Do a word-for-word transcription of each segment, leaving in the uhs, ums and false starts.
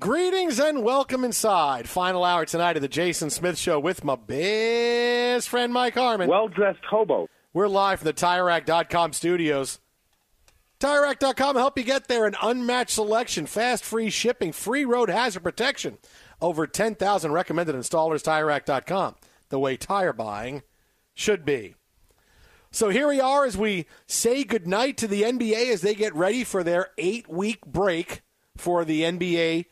Greetings and welcome inside. Final hour tonight of the Jason Smith Show with my best friend, Mike Harmon. Well-dressed hobo. We're live from the tire rack dot com studios. tire rack dot com help you get there. An unmatched selection, fast, free shipping, free road hazard protection. Over ten thousand recommended installers, tire rack dot com. The way tire buying should be. So here we are as we say goodnight to the N B A as they get ready for their eight-week break for the N B A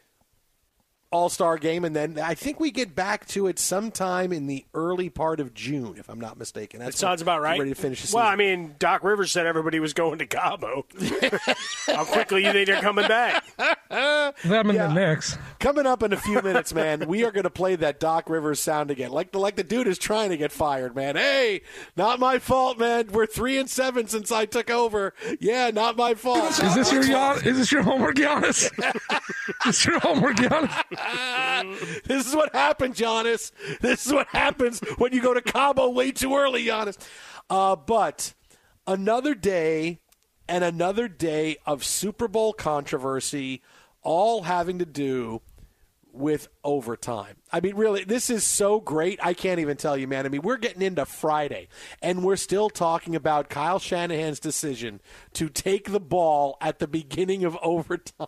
All-Star game, and then I think we get back to it sometime in the early part of June, if I'm not mistaken. That sounds about right. Ready to finish the season. Well, I mean, Doc Rivers said everybody was going to Cabo. How quickly you think they're coming back? Them in the Knicks. Coming up in a few minutes, man, we are going to play that Doc Rivers sound again. Like the, like the dude is trying to get fired, man. Hey, not my fault, man. We're three and seven since I took over. Yeah, not my fault. Is this your Gian- Is this your homework, Giannis? Is this your homework, Giannis? Ah, this is what happens, Giannis. This is what happens when you go to Cabo way too early, Giannis. Uh, but another day and another day of Super Bowl controversy, all having to do with overtime. I mean, really, this is so great. I can't even tell you, man. I mean, we're getting into Friday, and we're still talking about Kyle Shanahan's decision to take the ball at the beginning of overtime.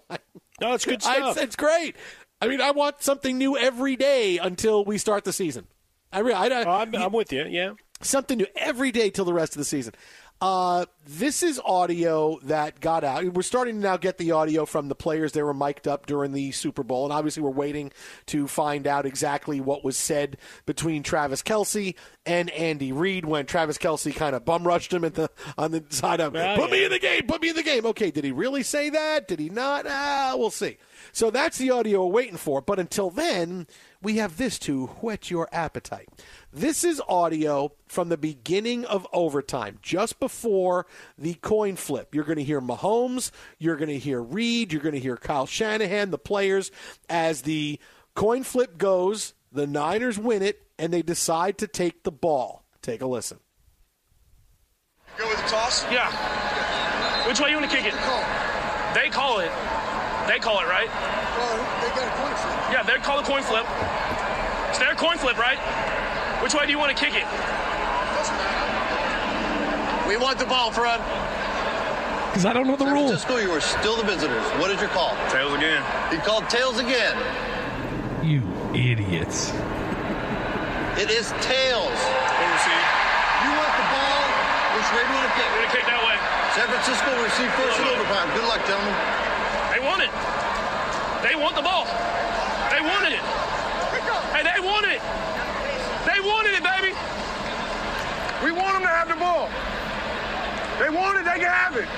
No, it's good stuff. I, it's great. I mean, I want something new every day until we start the season. I really, I, oh, I'm, I'm with you, yeah. Something new every day till the rest of the season. Uh, this is audio that got out. We're starting to now get the audio from the players that were mic'd up during the Super Bowl, and obviously we're waiting to find out exactly what was said between Travis Kelce and Andy Reid when Travis Kelce kind of bum-rushed him at the on the side of, well, put yeah. me in the game, put me in the game. Okay, did he really say that? Did he not? Ah, we'll see. So that's the audio we're waiting for, but until then, we have this to whet your appetite. This is audio from the beginning of overtime, just before the coin flip. You're going to hear Mahomes, you're going to hear Reid, you're going to hear Kyle Shanahan, the players, as the coin flip goes, the Niners win it, and they decide to take the ball. Take a listen. Go with the toss? Yeah. Which way you want to kick it? Call. They call it. They call it, right? Well, they got a coin flip. Yeah, they call the coin flip. It's their coin flip, right? Which way do you want to kick it? We want the ball, Fred. Because I don't know the San rule. Francisco, you are still the visitors. What is your call? Tails again. He called tails again. You idiots. It is tails. Overseas. You want the ball? Which way do you want to kick? We're going to kick that way. San Francisco will receive first in overtime. Good luck, gentlemen. They want it. They want the ball. They wanted it. Hey, they want it. They wanted it, baby. We want them to have the ball. They want it. They can have it.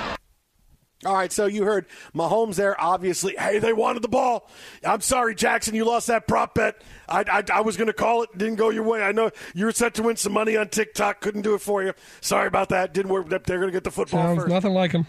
All right, so you heard Mahomes there, obviously. Hey, they wanted the ball. I'm sorry, Jackson, you lost that prop bet. I I, I was going to call it. Didn't go your way. I know you were set to win some money on TikTok. Couldn't do it for you. Sorry about that. Didn't work. They're going to get the football Sounds first. Nothing like him.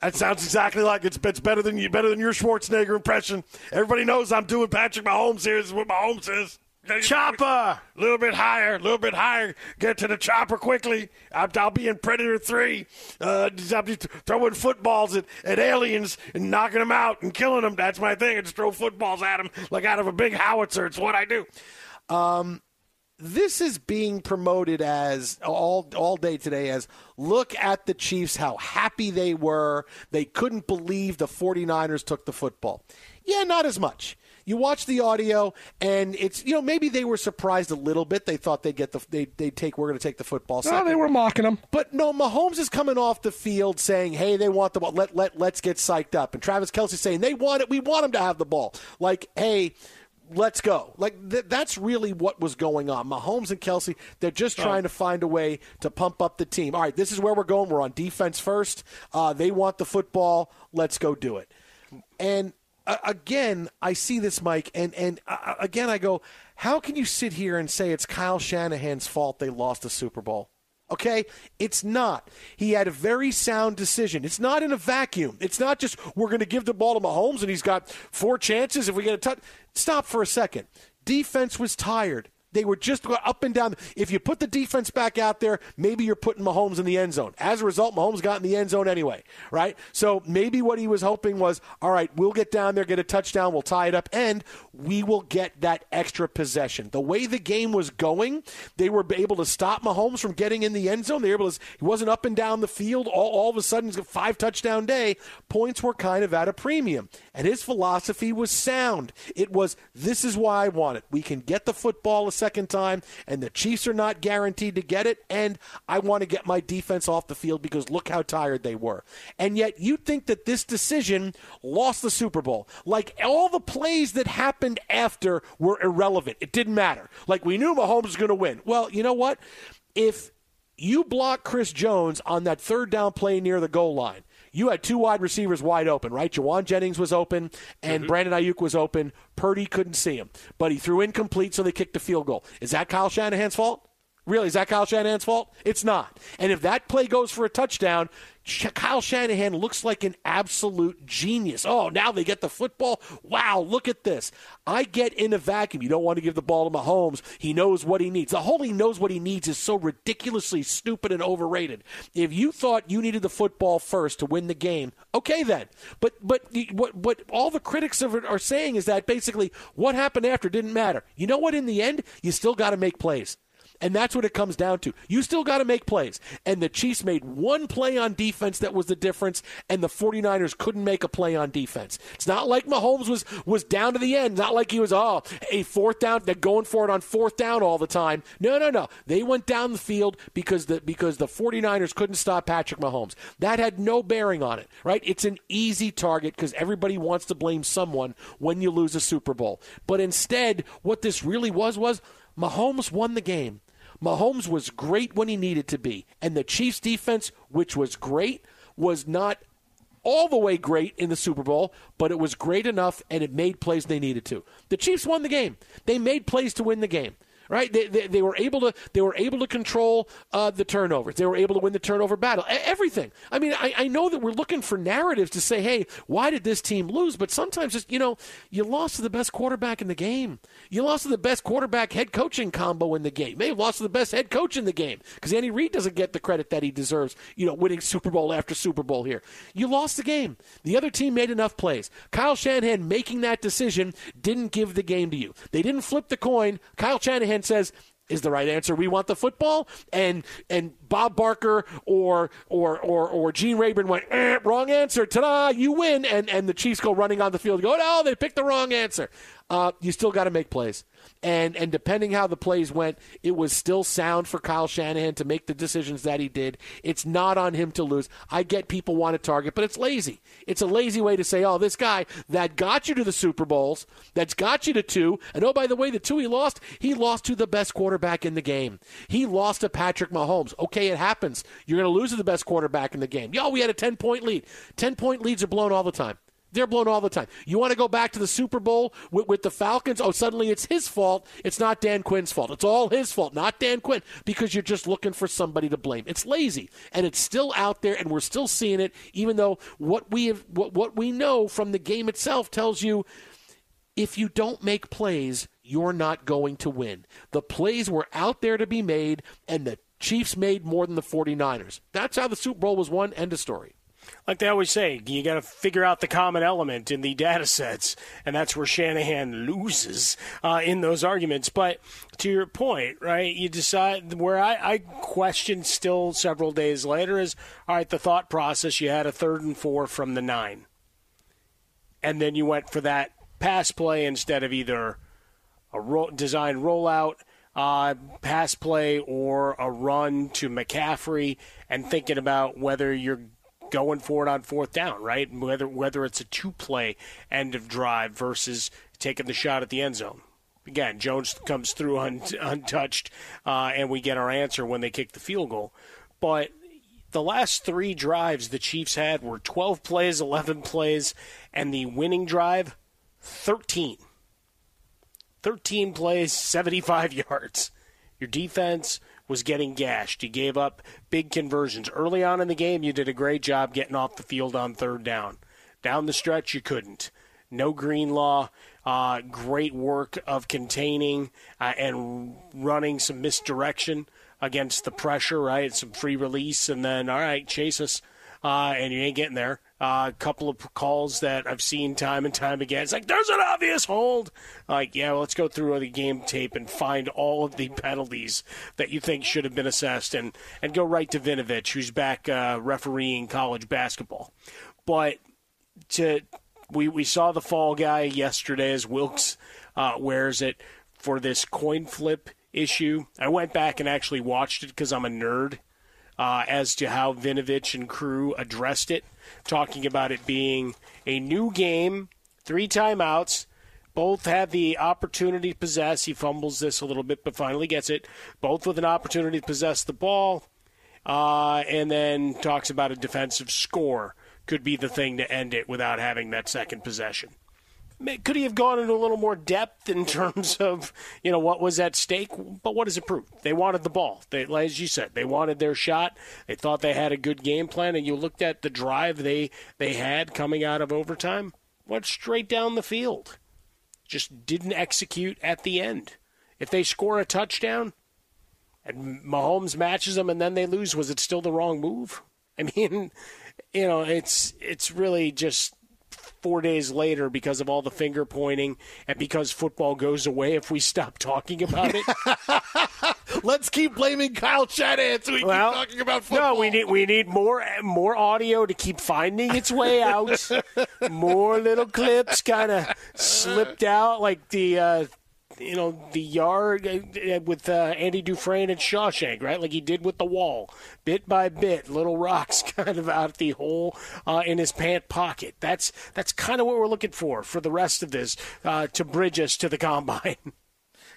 That sounds exactly like it's, it's better than you, better than your Schwarzenegger impression. Everybody knows I'm doing Patrick Mahomes here. This is what Mahomes is. Chopper! A little bit higher, a little bit higher. Get to the chopper quickly. I'll, I'll be in Predator three. Uh, I'll be throwing footballs at, at aliens and knocking them out and killing them. That's my thing. I just throw footballs at them like out of a big howitzer. It's what I do. Um, this is being promoted as all all day today as look at the Chiefs, how happy they were. They couldn't believe the 49ers took the football. Yeah, not as much. You watch the audio, and it's, you know, maybe they were surprised a little bit. They thought they'd get the they they take we're going to take the football. No, second. They were mocking them. But no, Mahomes is coming off the field saying, "Hey, they want the ball. Let let let's get psyched up." And Travis Kelce saying, "They want it. We want them to have the ball." Like, hey. Let's go. Like th- that's really what was going on. Mahomes and Kelce, they're just oh. trying to find a way to pump up the team. All right, this is where we're going. We're on defense first. Uh, they want the football. Let's go do it. And uh, again, I see this, Mike, and and uh, again I go, how can you sit here and say it's Kyle Shanahan's fault they lost the Super Bowl? Okay, it's not. He had a very sound decision. It's not in a vacuum. It's not just we're going to give the ball to Mahomes and he's got four chances if we get a touch. Stop for a second. Defense was tired. They were just up and down. If you put the defense back out there, maybe you're putting Mahomes in the end zone. As a result, Mahomes got in the end zone anyway, right? So maybe what he was hoping was, all right, we'll get down there, get a touchdown, we'll tie it up, and we will get that extra possession. The way the game was going, they were able to stop Mahomes from getting in the end zone. They were able to, he wasn't up and down the field. All, all of a sudden, it's a five-touchdown day. Points were kind of at a premium, and his philosophy was sound. It was, this is why I want it. We can get the football aside. Second time, and the Chiefs are not guaranteed to get it, and I want to get my defense off the field because look how tired they were. And yet you think that this decision lost the Super Bowl. Like, all the plays that happened after were irrelevant. It didn't matter. Like, we knew Mahomes was going to win. Well, you know what? If you block Chris Jones on that third down play near the goal line, you had two wide receivers wide open, right? Juwan Jennings was open, and mm-hmm. Brandon Ayuk was open. Purdy couldn't see him. But he threw incomplete, so they kicked a field goal. Is that Kyle Shanahan's fault? Really, is that Kyle Shanahan's fault? It's not. And if that play goes for a touchdown, Kyle Shanahan looks like an absolute genius. Oh, now they get the football? Wow, look at this. I get in a vacuum. You don't want to give the ball to Mahomes. He knows what he needs. The whole he knows what he needs is so ridiculously stupid and overrated. If you thought you needed the football first to win the game, okay then. But but what, what all the critics of it are saying is that basically what happened after didn't matter. You know what? In the end, you still got to make plays. And that's what it comes down to. You still got to make plays. And the Chiefs made one play on defense that was the difference, and the 49ers couldn't make a play on defense. It's not like Mahomes was was down to the end. It's not like he was, oh, a fourth down. They're going for it on fourth down all the time. No, no, no. They went down the field because the because the 49ers couldn't stop Patrick Mahomes. That had no bearing on it, right? It's an easy target because everybody wants to blame someone when you lose a Super Bowl. But instead, what this really was was Mahomes won the game. Mahomes was great when he needed to be. And the Chiefs' defense, which was great, was not all the way great in the Super Bowl, but it was great enough, and it made plays they needed to. The Chiefs won the game. They made plays to win the game. Right? They, they, they were able to they were able to control uh, the turnovers. They were able to win the turnover battle. Everything. I mean, I, I know that we're looking for narratives to say, hey, why did this team lose? But sometimes, just you know, you lost to the best quarterback in the game. You lost to the best quarterback-head coaching combo in the game. They lost to the best head coach in the game because Andy Reid doesn't get the credit that he deserves, you know, winning Super Bowl after Super Bowl here. You lost the game. The other team made enough plays. Kyle Shanahan making that decision didn't give the game to you. They didn't flip the coin. Kyle Shanahan says is the right answer. We want the football, and and Bob Barker or or or or Gene Rayburn went eh, wrong answer. Ta-da! You win, and and the Chiefs go running on the field. Go no, they picked the wrong answer. Uh, you still got to make plays, and and depending how the plays went, it was still sound for Kyle Shanahan to make the decisions that he did. It's not on him to lose. I get people want to target, but it's lazy. It's a lazy way to say, oh, this guy that got you to the Super Bowls, that's got you to two, and oh, by the way, the two he lost, he lost to the best quarterback in the game. He lost to Patrick Mahomes. Okay. okay, it happens. You're going to lose to the best quarterback in the game. Yo, we had a ten-point lead. ten-point leads are blown all the time. They're blown all the time. You want to go back to the Super Bowl with, with the Falcons? Oh, suddenly it's his fault. It's not Dan Quinn's fault. It's all his fault, not Dan Quinn, because you're just looking for somebody to blame. It's lazy, and it's still out there, and we're still seeing it, even though what we have, what, what we know from the game itself tells you if you don't make plays, you're not going to win. The plays were out there to be made, and the Chiefs made more than the 49ers. That's how the Super Bowl was won. End of story. Like they always say, you got to figure out the common element in the data sets, and that's where Shanahan loses uh, in those arguments. But to your point, right, you decide where I, I question still several days later is, all right, the thought process, you had a third and four from the nine, and then you went for that pass play instead of either a ro- design rollout, Uh, pass play, or a run to McCaffrey, and thinking about whether you're going for it on fourth down, right? Whether whether it's a two-play end of drive versus taking the shot at the end zone. Again, Jones comes through un- untouched, uh, and we get our answer when they kick the field goal. But the last three drives the Chiefs had were twelve plays, eleven plays, and the winning drive, thirteen. thirteen plays, seventy-five yards. Your defense was getting gashed. You gave up big conversions. Early on in the game, you did a great job getting off the field on third down. Down the stretch, you couldn't. No Greenlaw. Uh, great work of containing uh, and running some misdirection against the pressure, right? Some free release, and then, all right, chase us, uh, and you ain't getting there. Uh, a couple of calls that I've seen time and time again. It's like, there's an obvious hold. Like, yeah, well, let's go through the game tape and find all of the penalties that you think should have been assessed, and, and go right to Vinovich, who's back uh, refereeing college basketball. But to we, we saw the fall guy yesterday as Wilkes uh, wears it for this coin flip issue. I went back and actually watched it because I'm a nerd. Uh, as to how Vinovich and crew addressed it, talking about it being a new game, three timeouts, both have the opportunity to possess. He fumbles this a little bit, but finally gets it. Both with an opportunity to possess the ball, uh, and then talks about a defensive score could be the thing to end it without having that second possession. Could he have gone into a little more depth in terms of, you know, what was at stake? But what does it prove? They wanted the ball. They, as you said, they wanted their shot. They thought they had a good game plan. And you looked at the drive they they had coming out of overtime, went straight down the field. Just didn't execute at the end. If they score a touchdown and Mahomes matches them and then they lose, was it still the wrong move? I mean, you know, it's it's really just... Four days later, because of all the finger pointing and because football goes away if we stop talking about it. Let's keep blaming Kyle Shanahan so we well, keep talking about football. No, we need we need more more audio to keep finding its way out. More little clips kind of slipped out, like the uh, you know the yard with uh, Andy Dufresne and Shawshank, right? Like he did with the wall, bit by bit, little rocks kind of out the hole uh, in his pant pocket. That's that's kind of what we're looking for for the rest of this uh, to bridge us to the combine.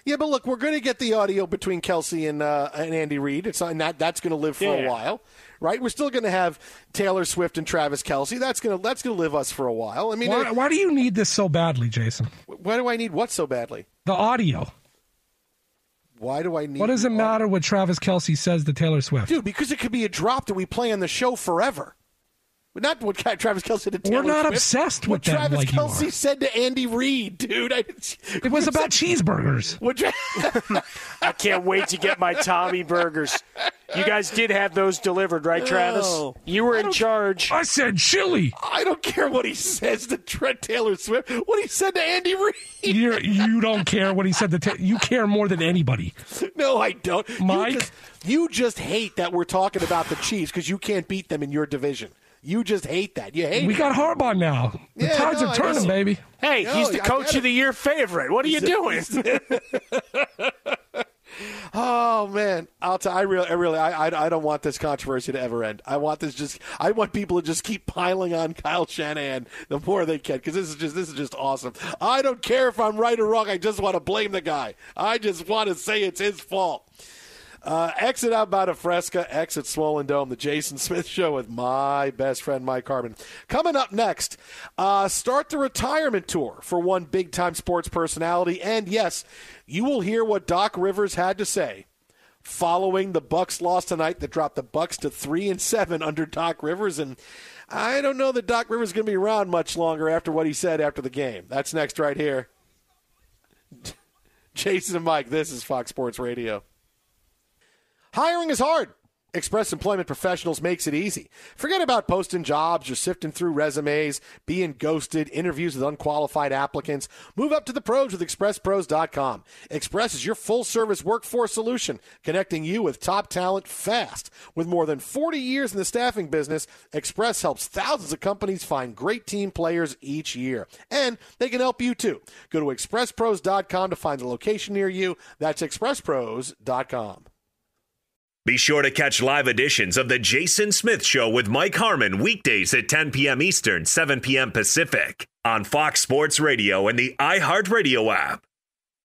Yeah, but look, we're going to get the audio between Kelce and uh, and Andy Reid. It's not, not that's going to live for yeah. a while, right? We're still going to have Taylor Swift and Travis Kelce. That's going to that's going to live us for a while. I mean, why, I, why do you need this so badly, Jason? Why do I need what so badly? The audio. Why do I need? What does it matter what Travis Kelce says to Taylor Swift, dude? Because it could be a drop that we play on the show forever. Not what Travis Kelce did to Taylor We're not Swift, obsessed with what them Travis like Kelce you are. Said to Andy Reid, dude. I, it was about cheeseburgers. Tra- I can't wait to get my Tommy burgers. You guys did have those delivered, right, Travis? Oh, you were in charge. I said chili. I don't care what he says to Trent Taylor Swift. What he said to Andy Reid. You're, you don't care what he said to ta- you care more than anybody. No, I don't. Mike? You just, you just hate that we're talking about the Chiefs because you can't beat them in your division. You just hate that. You hate. We it. got Harbaugh now. The yeah, tides no, are turning, baby. Hey, no, he's the coach of the year favorite. What are he's you a, doing? Oh man, I'll tell. I really, I really, I, I don't want this controversy to ever end. I want this just. I want people to just keep piling on Kyle Shanahan the more they can because this is just this is just awesome. I don't care if I'm right or wrong. I just want to blame the guy. I just want to say it's his fault. Uh, exit out by the Fresca, exit Swollen Dome, the Jason Smith Show with my best friend Mike Harmon. Coming up next, uh, start the retirement tour for one big-time sports personality. And, yes, you will hear what Doc Rivers had to say following the Bucks loss tonight that dropped the Bucks to three and seven under Doc Rivers. And I don't know that Doc Rivers is going to be around much longer after what he said after the game. That's next right here. Jason and Mike, this is Fox Sports Radio. Hiring is hard. Express Employment Professionals makes it easy. Forget about posting jobs or sifting through resumes, being ghosted, interviews with unqualified applicants. Move up to the pros with express pros dot com. Express is your full-service workforce solution, connecting you with top talent fast. With more than forty years in the staffing business, Express helps thousands of companies find great team players each year. And they can help you, too. Go to express pros dot com to find a location near you. That's express pros dot com. Be sure to catch live editions of The Jason Smith Show with Mike Harmon weekdays at ten p.m. Eastern, seven p.m. Pacific on Fox Sports Radio and the iHeartRadio app.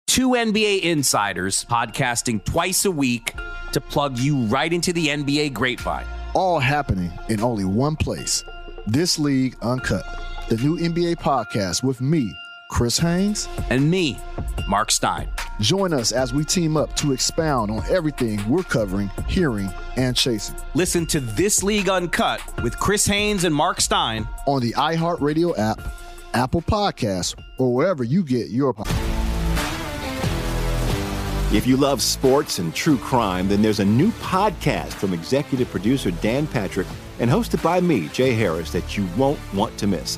Two N B A insiders podcasting twice a week to plug you right into the N B A grapevine. All happening in only one place. This League Uncut, the new N B A podcast with me, Chris Haynes. And me, Mark Stein. Join us as we team up to expound on everything we're covering, hearing, and chasing. Listen to This League Uncut with Chris Haynes and Mark Stein on the iHeartRadio app, Apple Podcasts, or wherever you get your podcasts. If you love sports and true crime, then there's a new podcast from executive producer Dan Patrick and hosted by me, Jay Harris, that you won't want to miss.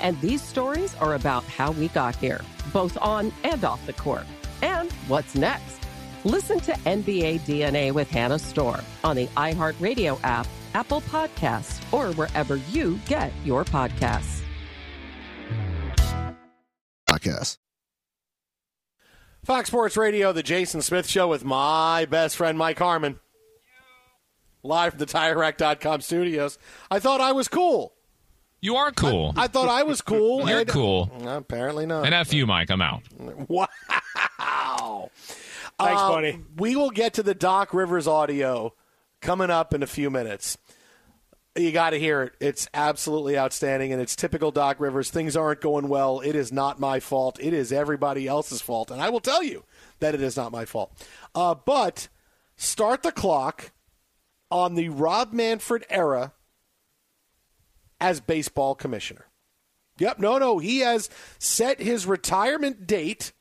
And these stories are about how we got here, both on and off the court. And what's next? Listen to N B A D N A with Hannah Storm on the iHeartRadio app, Apple Podcasts, or wherever you get your podcasts. Podcast. Fox Sports Radio, The Jason Smith Show with my best friend, Mike Harmon. Live from the tire rack dot com studios. I thought I was cool. You are cool. I, I thought I was cool. You're cool. Apparently not. And F you, Mike. I'm out. Wow. Thanks, uh, buddy. We will get to the Doc Rivers audio coming up in a few minutes. You got to hear it. It's absolutely outstanding, and it's typical Doc Rivers. Things aren't going well. It is not my fault. It is everybody else's fault, and I will tell you that it is not my fault. Uh, but start the clock on the Rob Manfred era as baseball commissioner. Yep, no, no, he has set his retirement date,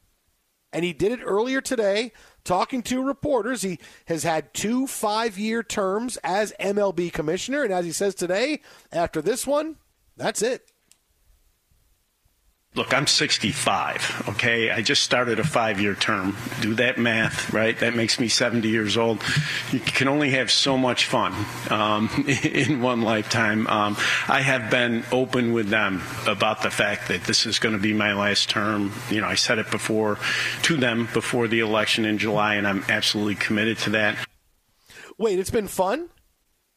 and he did it earlier today, talking to reporters. He has had two five-year terms as M L B commissioner, and as he says today, after this one, that's it. Look, I'm sixty-five, okay? I just started a five-year term. Do that math, right? That makes me seventy years old. You can only have so much fun um, in one lifetime. Um, I have been open with them about the fact that this is going to be my last term. You know, I said it before to them before the election in July, and I'm absolutely committed to that. Wait, it's been fun?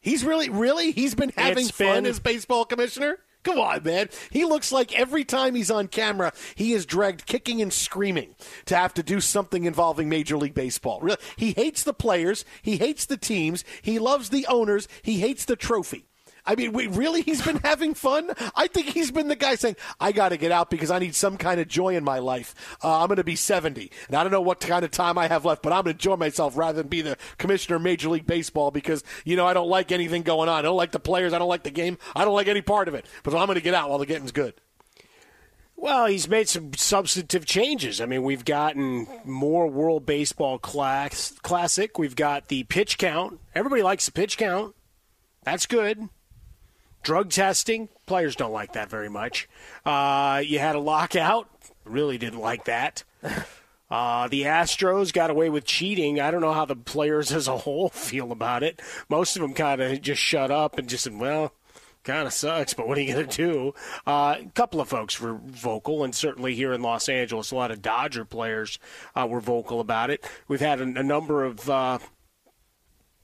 He's really, really? He's been having it's fun been- as baseball commissioner? Come on, man. He looks like every time he's on camera, he is dragged kicking and screaming to have to do something involving Major League Baseball. Really, he hates the players. He hates the teams. He loves the owners. He hates the trophy. I mean, wait, really? He's been having fun? I think he's been the guy saying, I got to get out because I need some kind of joy in my life. Uh, I'm going to be seventy, and I don't know what kind of time I have left, but I'm going to enjoy myself rather than be the commissioner of Major League Baseball because, you know, I don't like anything going on. I don't like the players. I don't like the game. I don't like any part of it. But I'm going to get out while the getting's good. Well, he's made some substantive changes. I mean, we've gotten more World Baseball class, Classic. We've got the pitch count. Everybody likes the pitch count. That's good. Drug testing, players don't like that very much. Uh, you had a lockout, really didn't like that. Uh, the Astros got away with cheating. I don't know how the players as a whole feel about it. Most of them kind of just shut up and just said, well, kind of sucks, but what are you going to do? Uh, a couple of folks were vocal, and certainly here in Los Angeles, a lot of Dodger players uh, were vocal about it. We've had a, a number of uh,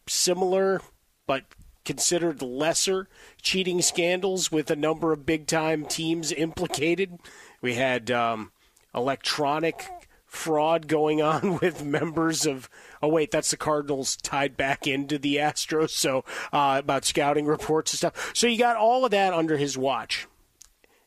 similar but considered lesser cheating scandals with a number of big-time teams implicated. We had um, electronic fraud going on with members of – oh, wait, that's the Cardinals tied back into the Astros, so uh, about scouting reports and stuff. So you got all of that under his watch.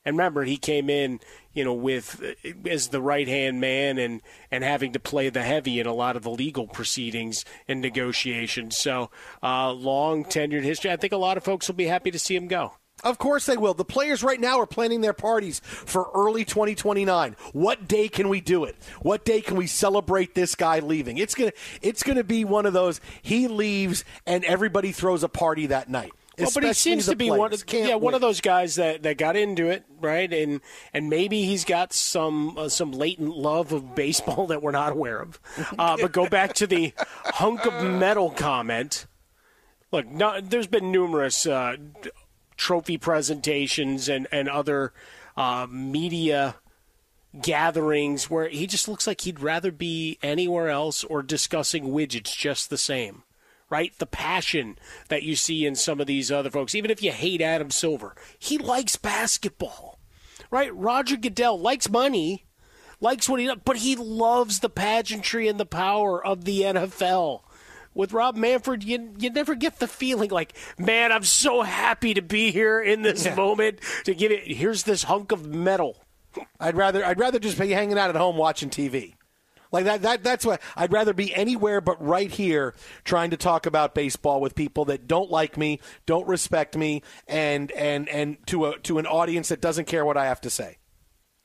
And remember, he came in, you know, with as the right-hand man and, and having to play the heavy in a lot of the legal proceedings and negotiations. So uh, long-tenured history. I think a lot of folks will be happy to see him go. Of course they will. The players right now are planning their parties for early twenty twenty-nine. What day can we do it? What day can we celebrate this guy leaving? It's gonna it's gonna be one of those, he leaves and everybody throws a party that night. Well, but he seems to be one of, yeah, one of those guys that, that got into it, right? And and maybe he's got some uh, some latent love of baseball that we're not aware of. Uh, but go back to the hunk of metal comment. Look, no, there's been numerous uh, trophy presentations and, and other uh, media gatherings where he just looks like he'd rather be anywhere else or discussing widgets just the same. Right? The passion that you see in some of these other folks, even if you hate Adam Silver, he likes basketball, right? Roger Goodell likes money, likes what he does, but he loves the pageantry and the power of the N F L. With Rob Manfred, you you never get the feeling like, man, I'm so happy to be here in this yeah. moment to give it. Here's this hunk of metal. I'd rather I'd rather just be hanging out at home watching T V. Like that, that that's what I'd rather be anywhere but right here trying to talk about baseball with people that don't like me, don't respect me, and and, and to a to an audience that doesn't care what I have to say.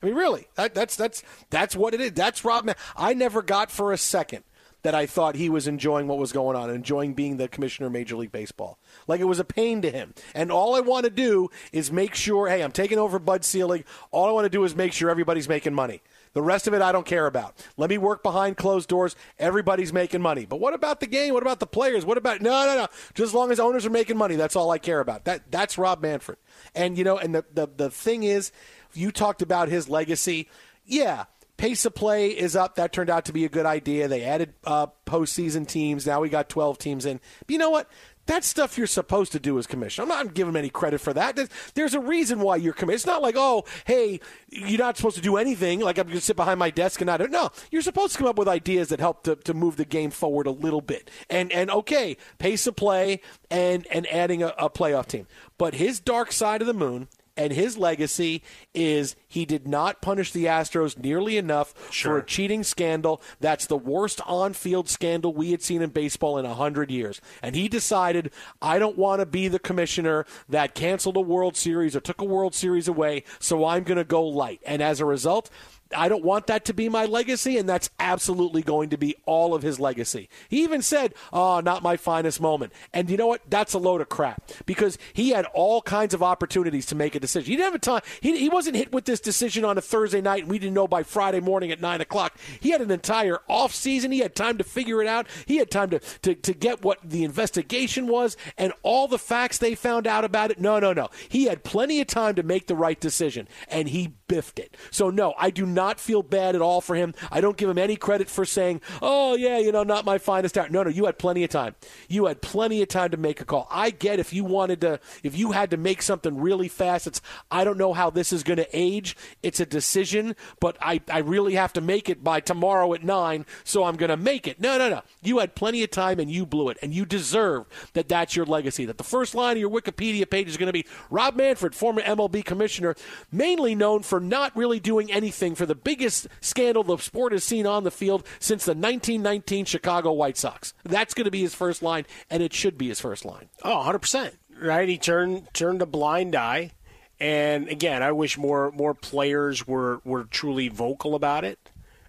I mean, really, that, that's that's that's what it is. That's Rob Man- I never got for a second that I thought he was enjoying what was going on, enjoying being the commissioner of Major League Baseball. Like it was a pain to him. And all I want to do is make sure, hey, I'm taking over Bud Selig. All I want to do is make sure everybody's making money. The rest of it I don't care about. Let me work behind closed doors. Everybody's making money. But what about the game? What about the players? What about – no, no, no. Just as long as owners are making money, that's all I care about. That That's Rob Manfred. And, you know, and the, the, the thing is, you talked about his legacy. Yeah, pace of play is up. That turned out to be a good idea. They added uh, postseason teams. Now we got twelve teams in. But you know what? That stuff you're supposed to do as commissioner. I'm not giving him any credit for that. There's a reason why you're commissioner. It's not like, oh, hey, you're not supposed to do anything. Like I'm going to sit behind my desk and I don't know. You're supposed to come up with ideas that help to, to move the game forward a little bit. And, and okay, pace of play and, and adding a, a playoff team. But his dark side of the moon and his legacy is he did not punish the Astros nearly enough sure. for a cheating scandal. That's the worst on-field scandal we had seen in baseball in one hundred years. And he decided, I don't want to be the commissioner that canceled a World Series or took a World Series away, so I'm going to go light. And as a result, I don't want that to be my legacy, and that's absolutely going to be all of his legacy. He even said, oh, not my finest moment. And you know what? That's a load of crap because he had all kinds of opportunities to make a decision. He didn't have a time. He, he wasn't hit with this decision on a Thursday night, and we didn't know by Friday morning at nine o'clock. He had an entire offseason. He had time to figure it out. He had time to, to, to get what the investigation was and all the facts they found out about it. No, no, no. He had plenty of time to make the right decision, and he biffed it. So, no, I do not. not feel bad at all for him. I don't give him any credit for saying, oh, yeah, you know, not my finest hour. No, no, you had plenty of time. You had plenty of time to make a call. I get if you wanted to, if you had to make something really fast, it's, I don't know how this is going to age. It's a decision, but I, I really have to make it by tomorrow at nine, so I'm going to make it. No, no, no. You had plenty of time, and you blew it, and you deserve that that's your legacy, that the first line of your Wikipedia page is going to be Rob Manfred, former M L B commissioner, mainly known for not really doing anything for the biggest scandal the sport has seen on the field since the nineteen nineteen Chicago White Sox. That's going to be his first line, and it should be his first line. Oh, one hundred percent, right? He turned turned a blind eye. And, again, I wish more more players were, were truly vocal about it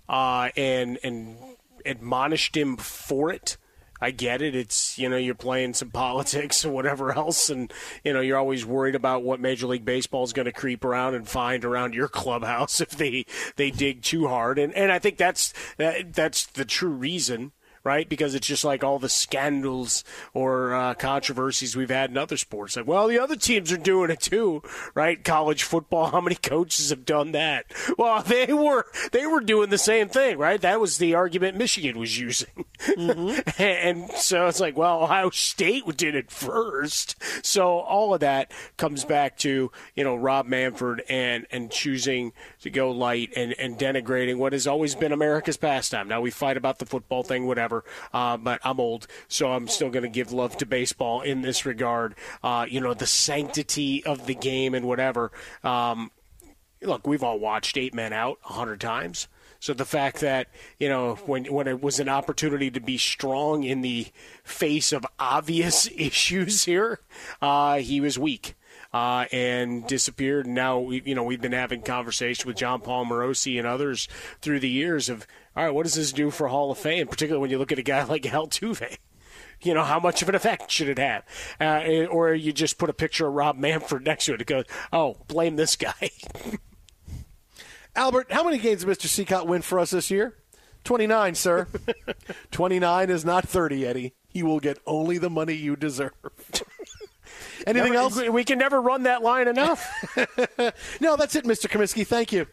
uh, and and admonished him for it. I get it. It's, you know, you're playing some politics or whatever else, and, you know, you're always worried about what Major League Baseball is going to creep around and find around your clubhouse if they, they dig too hard. And and I think that's that, that's the true reason, right? Because it's just like all the scandals or uh, controversies we've had in other sports. Like, well, the other teams are doing it too, right? College football, how many coaches have done that? Well, they were they were doing the same thing, right? That was the argument Michigan was using. Mm-hmm. And so it's like, well, Ohio State did it first. So all of that comes back to, you know, Rob Manfred and, and choosing to go light and, and denigrating what has always been America's pastime. Now we fight about the football thing, whatever. Uh, but I'm old, so I'm still going to give love to baseball in this regard. Uh, you know, the sanctity of the game and whatever. Um, look, we've all watched Eight Men Out a hundred times. So the fact that, you know, when when it was an opportunity to be strong in the face of obvious issues here, uh, he was weak. Uh, and disappeared. And now, we, you know, we've been having conversations with John Paul Morosi and others through the years of, all right, what does this do for Hall of Fame, particularly when you look at a guy like Altuve? You know, how much of an effect should it have? Uh, or you just put a picture of Rob Manfred next to it and go, oh, blame this guy. Albert, how many games did Mister Seacott win for us this year? twenty-nine, sir. twenty-nine is not thirty, Eddie. You will get only the money you deserve. Anything never, else? We can never run that line enough. No, that's it, Mister Comiskey. Thank you.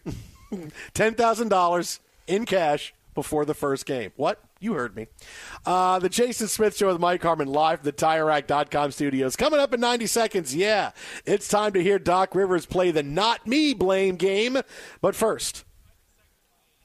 ten thousand dollars in cash before the first game. What? You heard me. Uh, the Jason Smith Show with Mike Harmon live from the Tire Rack dot com studios. Coming up in ninety seconds, yeah, it's time to hear Doc Rivers play the not me blame game. But first,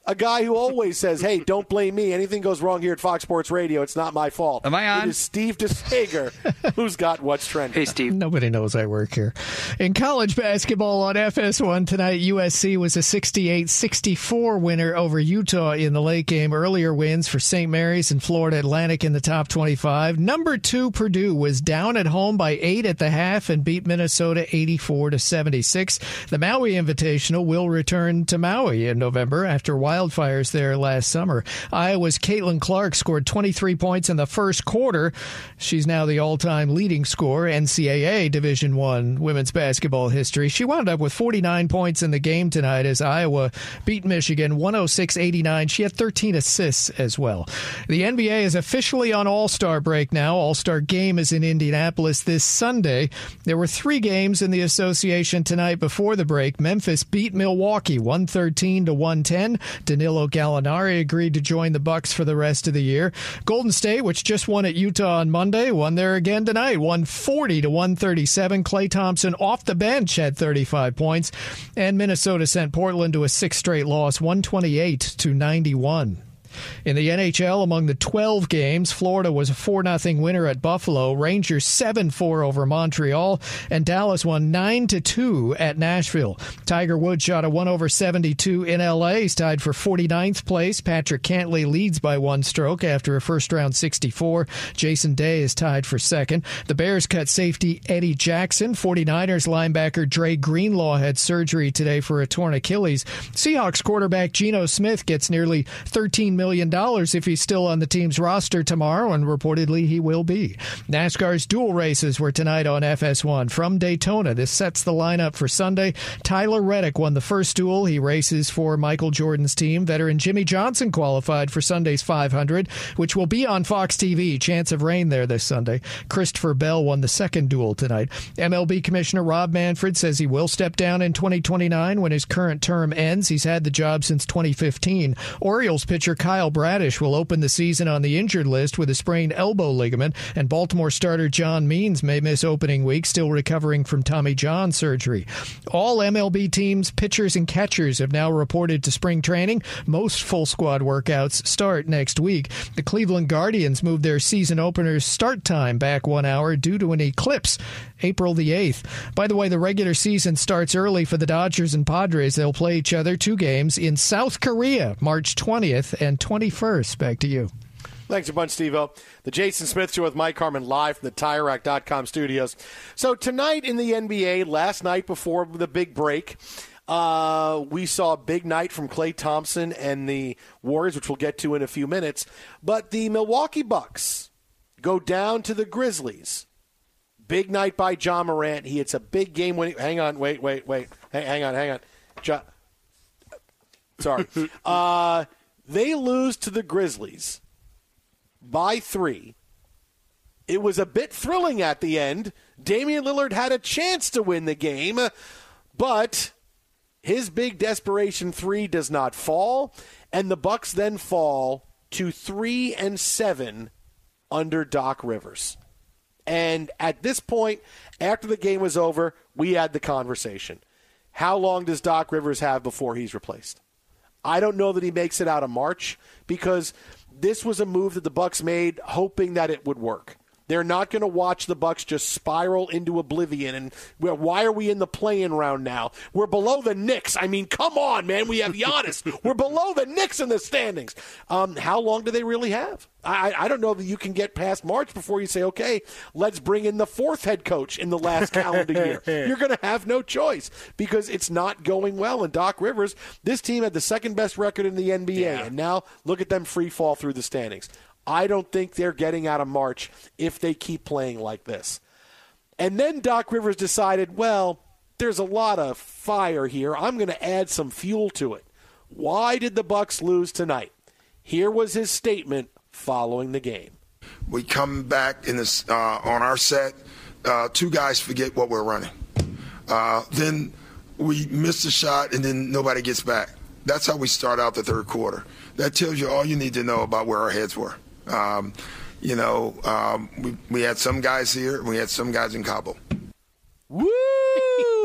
a guy who always says, hey, don't blame me. Anything goes wrong here at Fox Sports Radio, it's not my fault. Am I on? It is Steve DeSager who's got what's trending. Hey, Steve. Nobody knows I work here. In college basketball on F S one tonight, U S C was a sixty-eight sixty-four winner over Utah in the late game. Earlier wins for Saint Mary's and Florida Atlantic in the top twenty-five. Number two, Purdue, was down at home by eight at the half and beat Minnesota eighty-four to seventy-six. The Maui Invitational will return to Maui in November after watching wildfires there last summer. Iowa's Caitlin Clark scored twenty-three points in the first quarter. She's now the all-time leading scorer, N C double A Division One women's basketball history. She wound up with forty-nine points in the game tonight as Iowa beat Michigan one oh six eighty-nine. She had thirteen assists as well. The N B A is officially on All-Star break now. All-Star game is in Indianapolis this Sunday. There were three games in the association tonight before the break. Memphis beat Milwaukee one thirteen to one ten. Danilo Gallinari agreed to join the Bucks for the rest of the year. Golden State, which just won at Utah on Monday, won there again tonight, one forty to one thirty-seven. Klay Thompson off the bench had thirty-five points, and Minnesota sent Portland to a six straight loss, one twenty-eight to ninety-one. In the N H L, among the twelve games, Florida was a four nothing winner at Buffalo, Rangers seven four over Montreal, and Dallas won nine to two at Nashville. Tiger Woods shot a one over seventy-two in L A. He's tied for forty-ninth place. Patrick Cantlay leads by one stroke after a first-round sixty-four. Jason Day is tied for second. The Bears cut safety Eddie Jackson. forty-niners linebacker Dre Greenlaw had surgery today for a torn Achilles. Seahawks quarterback Geno Smith gets nearly thirteen million dollars if he's still on the team's roster tomorrow, and reportedly he will be. NASCAR's dual races were tonight on F S one from Daytona. This sets the lineup for Sunday. Tyler Reddick won the first duel. He races for Michael Jordan's team. Veteran Jimmy Johnson qualified for Sunday's five hundred, which will be on Fox T V. Chance of rain there this Sunday. Christopher Bell won the second duel tonight. M L B Commissioner Rob Manfred says he will step down in twenty twenty-nine when his current term ends. He's had the job since twenty fifteen. Orioles pitcher Kyle Bradish will open the season on the injured list with a sprained elbow ligament, and Baltimore starter John Means may miss opening week, still recovering from Tommy John surgery. All M L B teams, pitchers, and catchers have now reported to spring training. Most full squad workouts start next week. The Cleveland Guardians moved their season opener's start time back one hour due to an eclipse, April the eighth. By the way, the regular season starts early for the Dodgers and Padres. They'll play each other two games in South Korea, March twentieth and twenty-first. Back to you. Thanks a bunch, Steve-O. The Jason Smith Show with Mike Harmon live from the Tire Rack dot com studios. So tonight in the N B A, last night before the big break, uh, we saw a big night from Klay Thompson and the Warriors, which we'll get to in a few minutes. But the Milwaukee Bucks go down to the Grizzlies. Big night by Ja Morant. He hits a big game winning. Hang on, wait, wait, wait. Hey, hang on, hang on. Ja, sorry. uh, they lose to the Grizzlies by three. It was a bit thrilling at the end. Damian Lillard had a chance to win the game, but his big desperation three does not fall, and the Bucks then fall to three and seven under Doc Rivers. And at this point, after the game was over, we had the conversation. How long does Doc Rivers have before he's replaced? I don't know that he makes it out of March, because this was a move that the Bucks made hoping that it would work. They're not going to watch the Bucks just spiral into oblivion. And why are we in the play-in round now? We're below the Knicks. I mean, come on, man. We have Giannis. We're below the Knicks in the standings. Um, how long do they really have? I, I don't know that you can get past March before you say, okay, let's bring in the fourth head coach in the last calendar year. You're going to have no choice because it's not going well. And Doc Rivers, this team had the second-best record in the N B A. Yeah. And now look at them free fall through the standings. I don't think they're getting out of March if they keep playing like this. And then Doc Rivers decided, well, there's a lot of fire here. I'm going to add some fuel to it. Why did the Bucks lose tonight? Here was his statement following the game. We come back in this uh, on our set. Uh, two guys forget what we're running. Uh, then we miss a shot, and then nobody gets back. That's how we start out the third quarter. That tells you all you need to know about where our heads were. Um, you know, um, we, we had some guys here, and we had some guys in Cabo. Woo!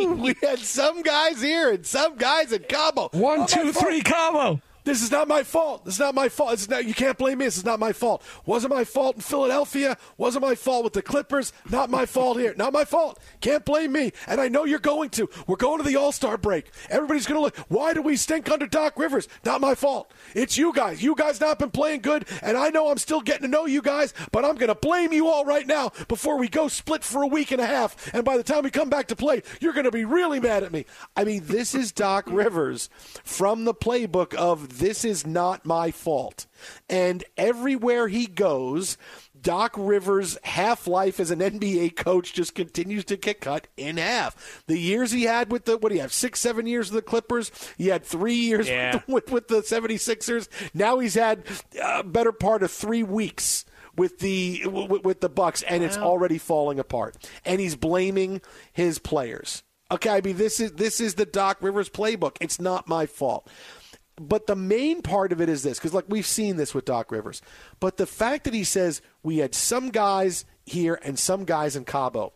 We had some guys here and some guys in Cabo. One, oh, two, three, Cabo. This is not my fault. This is not my fault. This is not, you can't blame me. This is not my fault. Wasn't my fault in Philadelphia. Wasn't my fault with the Clippers. Not my fault here. Not my fault. Can't blame me. And I know you're going to. We're going to the All-Star break. Everybody's going to look. Why do we stink under Doc Rivers? Not my fault. It's you guys. You guys not been playing good, and I know I'm still getting to know you guys, but I'm going to blame you all right now before we go split for a week and a half. And by the time we come back to play, you're going to be really mad at me. I mean, this is Doc Rivers from the playbook of this is not my fault. And everywhere he goes, Doc Rivers' half-life as an N B A coach just continues to get cut in half. The years he had with the, what do you have, six, seven years with the Clippers? He had three years yeah. with, with, with the seventy-sixers. Now he's had a better part of three weeks with the with, with the Bucks, and wow. It's already falling apart. And he's blaming his players. Okay, I mean, this is this is the Doc Rivers playbook. It's not my fault. But the main part of it is this, because, like, we've seen this with Doc Rivers. But the fact that he says we had some guys here and some guys in Cabo,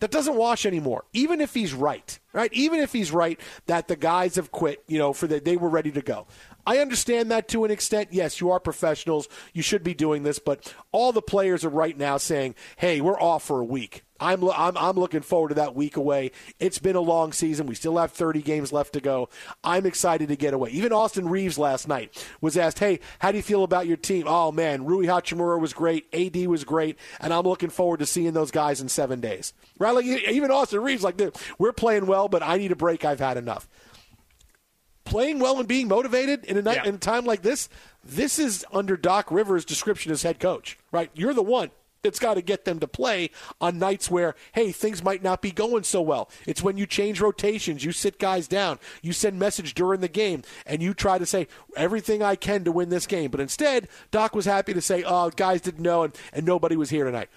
that doesn't wash anymore, even if he's right. right? Even if he's right that the guys have quit, you know, for the, they were ready to go. I understand that to an extent. Yes, you are professionals. You should be doing this, but all the players are right now saying, hey, we're off for a week. I'm, I'm, I'm looking forward to that week away. It's been a long season. We still have thirty games left to go. I'm excited to get away. Even Austin Reeves last night was asked, hey, how do you feel about your team? Oh, man, Rui Hachimura was great. A D was great. And I'm looking forward to seeing those guys in seven days. Right? Like, even Austin Reeves, like, dude, we're playing well, but I need a break. I've had enough. Playing well and being motivated in a, night, yeah. in a time like this, this is under Doc Rivers' description as head coach, right? You're the one that's got to get them to play on nights where, hey, things might not be going so well. It's when you change rotations, you sit guys down, you send message during the game, and you try to say everything I can to win this game. But instead, Doc was happy to say, oh, guys didn't know and, and nobody was here tonight.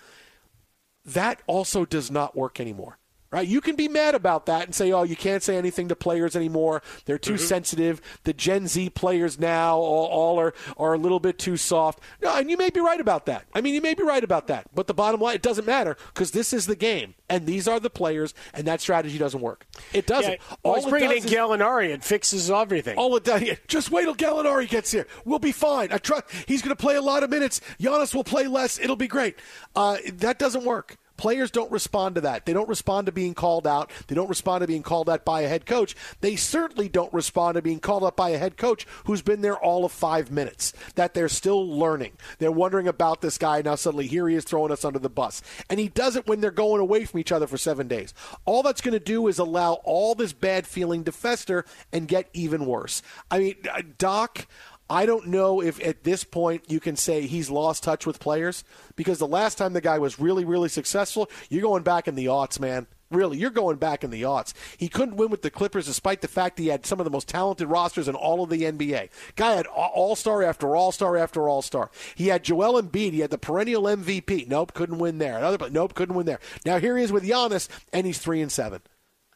That also does not work anymore. Right? You can be mad about that and say, oh, you can't say anything to players anymore. They're too mm-hmm. sensitive. The Gen Z players now all, all are, are a little bit too soft. No, and you may be right about that. I mean, you may be right about that. But the bottom line, it doesn't matter because this is the game. And these are the players. And that strategy doesn't work. It doesn't. Yeah, all well, it bringing does in is, Gallinari. It fixes everything. All it does, yeah, just wait till Gallinari gets here. We'll be fine. I try, he's going to play a lot of minutes. Giannis will play less. It'll be great. Uh, that doesn't work. Players don't respond to that. They don't respond to being called out. They don't respond to being called out by a head coach. They certainly don't respond to being called out by a head coach who's been there all of five minutes, that they're still learning. They're wondering about this guy. Now suddenly here he is throwing us under the bus. And he does it when they're going away from each other for seven days. All that's going to do is allow all this bad feeling to fester and get even worse. I mean, Doc, I don't know if at this point you can say he's lost touch with players because the last time the guy was really, really successful, you're going back in the aughts, man. Really, you're going back in the aughts. He couldn't win with the Clippers despite the fact he had some of the most talented rosters in all of the N B A. Guy had all-star after all-star after all-star. He had Joel Embiid. He had the perennial M V P. Nope, couldn't win there. Another, nope, couldn't win there. Now here he is with Giannis, and he's three and seven.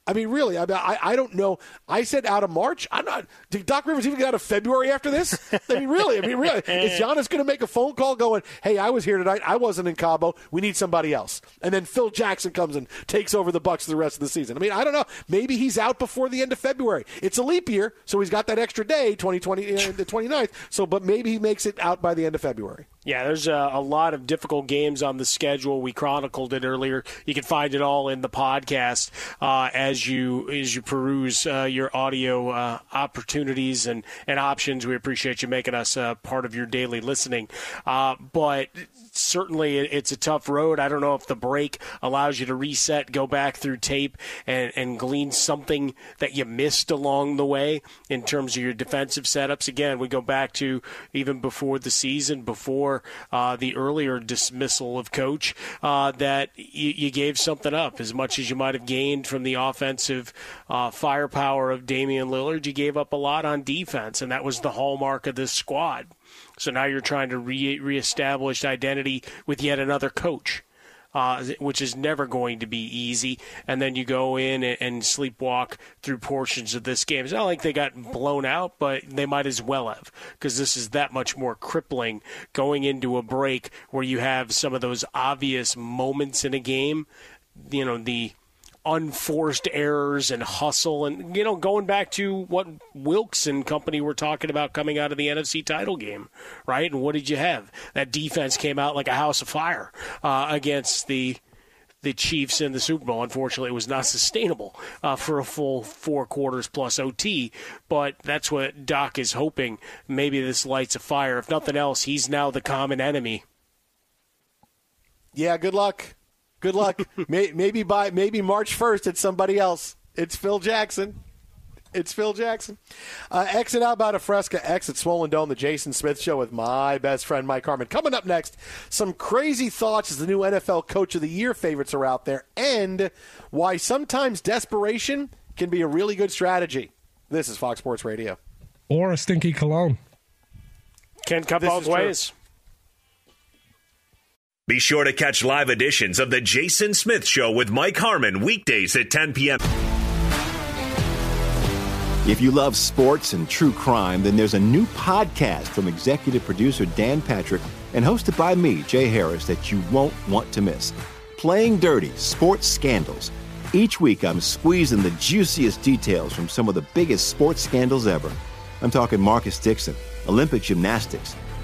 I mean, really, I, I I don't know. I said out of March. I'm not. Did Doc Rivers even get out of February after this? I mean, really. I mean, really. Is Giannis going to make a phone call going, hey, I was here tonight. I wasn't in Cabo. We need somebody else. And then Phil Jackson comes and takes over the Bucks the rest of the season. I mean, I don't know. Maybe he's out before the end of February. It's a leap year, so he's got that extra day, twenty twenty, uh, the twenty-ninth. So, but maybe he makes it out by the end of February. Yeah, there's a, a lot of difficult games on the schedule. We chronicled it earlier. You can find it all in the podcast uh, as you as you peruse uh, your audio uh, opportunities and, and options. We appreciate you making us uh, part of your daily listening. Uh, but certainly it's a tough road. I don't know if the break allows you to reset, go back through tape, and, and glean something that you missed along the way in terms of your defensive setups. Again, we go back to even before the season, before Uh, the earlier dismissal of coach uh, that y- you gave something up. As much as you might have gained from the offensive uh, firepower of Damian Lillard, you gave up a lot on defense, and that was the hallmark of this squad. So now you're trying to re- reestablish identity with yet another coach, uh, which is never going to be easy. And then you go in and, and sleepwalk through portions of this game. It's not like they got blown out, but they might as well have, because this is that much more crippling going into a break where you have some of those obvious moments in a game, you know, the unforced errors and hustle. And, you know, going back to what Wilkes and company were talking about coming out of the N F C title game, right? And what did you have? That defense came out like a house of fire uh, against the the Chiefs in the Super Bowl. Unfortunately, it was not sustainable uh, for a full four quarters plus O T, but that's what Doc is hoping. Maybe this lights a fire. If nothing else, he's now the common enemy. Yeah, good luck. Good luck. Maybe by maybe March first, it's somebody else. It's Phil Jackson. It's Phil Jackson. Uh, exit out about a Fresca. Exit Swollen Dome, the Jason Smith Show with my best friend, Mike Harmon. Coming up next, some crazy thoughts as the new N F L Coach of the Year favorites are out there, and why sometimes desperation can be a really good strategy. This is Fox Sports Radio. Or a stinky cologne. Can come both ways. True. Be sure to catch live editions of The Jason Smith Show with Mike Harmon weekdays at ten p.m. If you love sports and true crime, then there's a new podcast from executive producer Dan Patrick and hosted by me, Jay Harris, that you won't want to miss. Playing Dirty: Sports Scandals. Each week, I'm squeezing the juiciest details from some of the biggest sports scandals ever. I'm talking Marcus Dixon, Olympic gymnastics,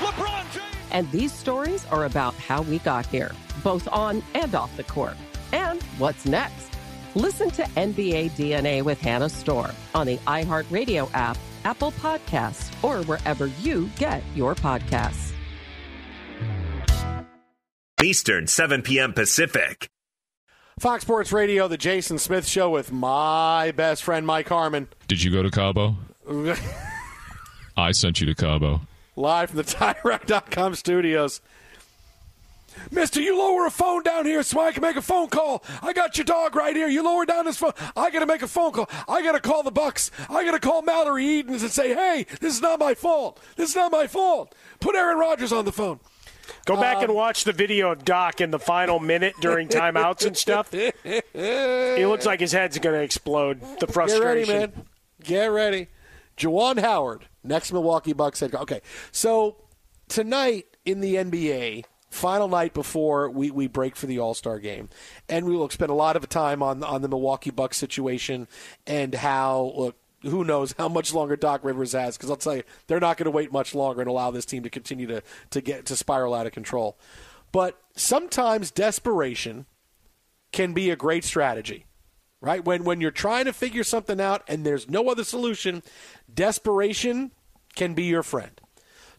LeBron James. And these stories are about how we got here, both on and off the court. And what's next? Listen to N B A D N A with Hannah Storm on the iHeartRadio app, Apple Podcasts, or wherever you get your podcasts. Eastern, seven p.m. Pacific. Fox Sports Radio, the Jason Smith Show with my best friend, Mike Harmon. Did you go to Cabo? I sent you to Cabo. Live from the Tire Rack dot com studios. Mister, you lower a phone down here so I can make a phone call. I got your dog right here. You lower down his phone. I got to make a phone call. I got to call the Bucks. I got to call Mallory Edens and say, hey, this is not my fault. This is not my fault. Put Aaron Rodgers on the phone. Go back um, and watch the video of Doc in the final minute during timeouts and stuff. It looks like his head's going to explode. The frustration. Get ready, man. Get ready. Juwan Howard. Next Milwaukee Bucks head coach. Okay, so tonight in the N B A, final night before we, we break for the All-Star game, and we will spend a lot of time on, on the Milwaukee Bucks situation and how, look, who knows how much longer Doc Rivers has, because I'll tell you, they're not going to wait much longer and allow this team to continue to, to get to spiral out of control. But sometimes desperation can be a great strategy. Right? When when you're trying to figure something out and there's no other solution, desperation can be your friend.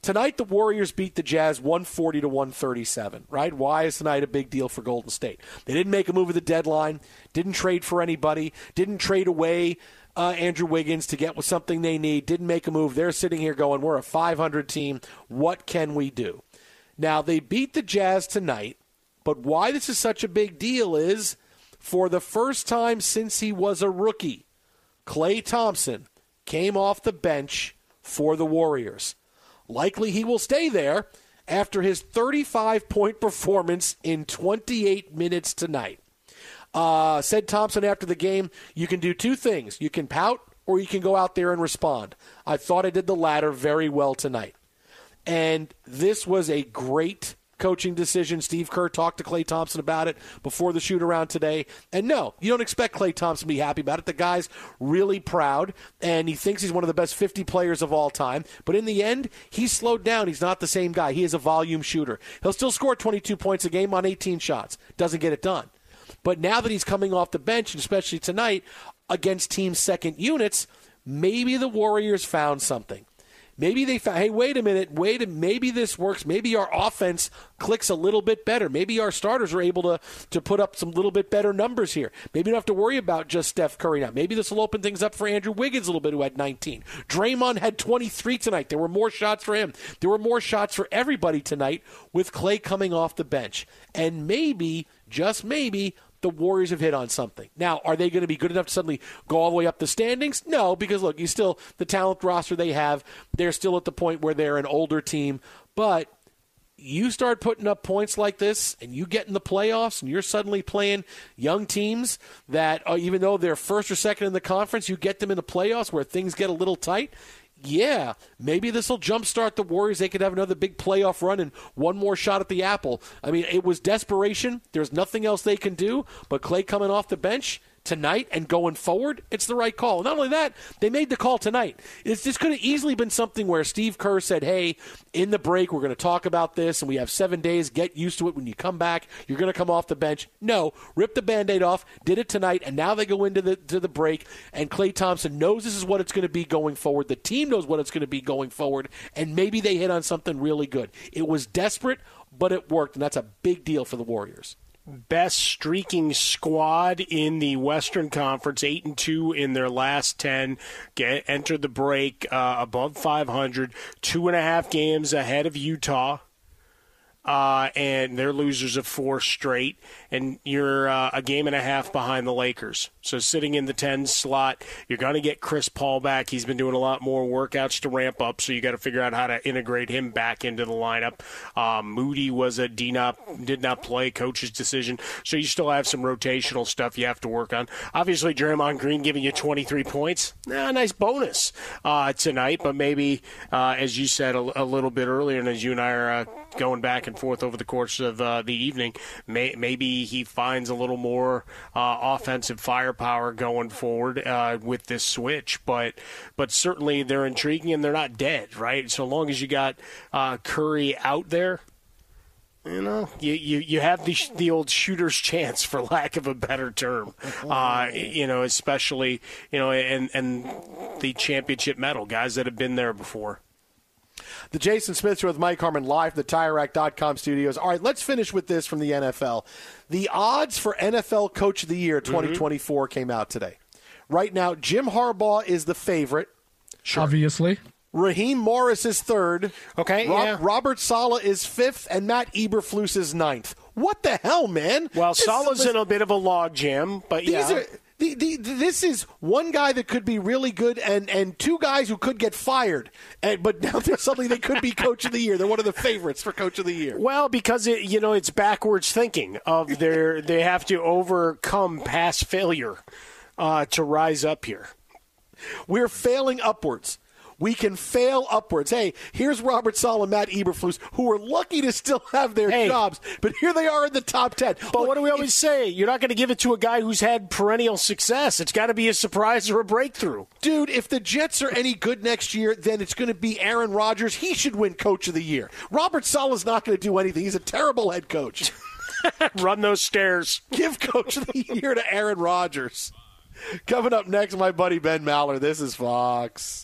Tonight, the Warriors beat the Jazz one forty to one thirty-seven, right? Why is tonight a big deal for Golden State? They didn't make a move at the deadline, didn't trade for anybody, didn't trade away uh, Andrew Wiggins to get something they need, didn't make a move. They're sitting here going, we're a five hundred team. What can we do? Now, they beat the Jazz tonight, but why this is such a big deal is, for the first time since he was a rookie, Klay Thompson came off the bench for the Warriors. Likely he will stay there after his thirty-five point performance in twenty-eight minutes tonight. Uh, said Thompson after the game, you can do two things. You can pout or you can go out there and respond. I thought I did the latter very well tonight. And this was a great coaching decision. Steve Kerr talked to Klay Thompson about it before the shoot-around today. And no, you don't expect Klay Thompson to be happy about it. The guy's really proud, and he thinks he's one of the best fifty players of all time. But in the end, he's slowed down. He's not the same guy. He is a volume shooter. He'll still score twenty-two points a game on eighteen shots. Doesn't get it done. But now that he's coming off the bench, and especially tonight against team second units, maybe the Warriors found something. Maybe they found, hey, wait a minute, wait a maybe this works. Maybe our offense clicks a little bit better. Maybe our starters are able to, to put up some little bit better numbers here. Maybe you don't have to worry about just Steph Curry now. Maybe this will open things up for Andrew Wiggins a little bit, who had nineteen. Draymond had twenty-three tonight. There were more shots for him. There were more shots for everybody tonight with Klay coming off the bench. And maybe, just maybe, the Warriors have hit on something. Now, are they going to be good enough to suddenly go all the way up the standings? No, because, look, you still the talent roster they have, they're still at the point where they're an older team. But you start putting up points like this, and you get in the playoffs, and you're suddenly playing young teams that, uh, even though they're first or second in the conference, you get them in the playoffs where things get a little tight. Yeah, maybe this will jumpstart the Warriors. They could have another big playoff run and one more shot at the apple. I mean, it was desperation. There's nothing else they can do, but Klay coming off the bench tonight and going forward, it's the right call. Not only that, they made the call tonight. It's, this could have easily been something where Steve Kerr said, hey, in the break, we're going to talk about this, and we have seven days. Get used to it. When you come back, you're going to come off the bench. No, rip the Band-Aid off, did it tonight, and now they go into the to the break, and Klay Thompson knows this is what it's going to be going forward. The team knows what it's going to be going forward, and maybe they hit on something really good. It was desperate, but it worked, and that's a big deal for the Warriors. Best streaking squad in the Western Conference, eight and two in their last ten. Get, entered the break uh, above five hundred, two and a half games ahead of Utah, uh, and they're losers of four straight. And you're uh, a game and a half behind the Lakers. So sitting in the ten slot, you're going to get Chris Paul back. He's been doing a lot more workouts to ramp up, so you got to figure out how to integrate him back into the lineup. Uh, Moody was a did not, did not play, coach's decision. So you still have some rotational stuff you have to work on. Obviously, Draymond Green giving you twenty-three points. Eh, nice bonus uh, tonight, but maybe, uh, as you said a, a little bit earlier, and as you and I are uh, going back and forth over the course of uh, the evening, may, maybe he finds a little more uh, offensive firepower going forward uh, with this switch, but but certainly they're intriguing and they're not dead, right? So long as you got uh, Curry out there, you know, you, you, you have the the old shooter's chance, for lack of a better term, uh, you know, especially, you know, and and the championship medal, guys that have been there before. The Jason Smith Show with Mike Harmon live from the Tire Rack dot com studios. All right, let's finish with this from the N F L. The odds for N F L Coach of the Year twenty twenty-four mm-hmm. came out today. Right now, Jim Harbaugh is the favorite. Sure. Obviously. Raheem Morris is third. Okay, Rob, yeah. Robert Saleh is fifth, and Matt Eberflus is ninth. What the hell, man? Well, this Saleh's is, in a bit of a logjam, but these yeah. Are, The, the, this is one guy that could be really good and, and two guys who could get fired, and, but now they're suddenly they could be Coach of the Year. They're one of the favorites for Coach of the Year. Well, because, it, you know, it's backwards thinking of their they have to overcome past failure uh, to rise up here. We're failing upwards. We can fail upwards. Hey, here's Robert Saleh and Matt Eberflus, who are lucky to still have their hey. jobs, but here they are in the top ten. But Look, what do we always say? You're not going to give it to a guy who's had perennial success. It's got to be a surprise or a breakthrough. Dude, if the Jets are any good next year, then it's going to be Aaron Rodgers. He should win Coach of the Year. Robert Saleh's not going to do anything. He's a terrible head coach. Run those stairs. Give Coach of the Year to Aaron Rodgers. Coming up next, my buddy Ben Maller. This is Fox.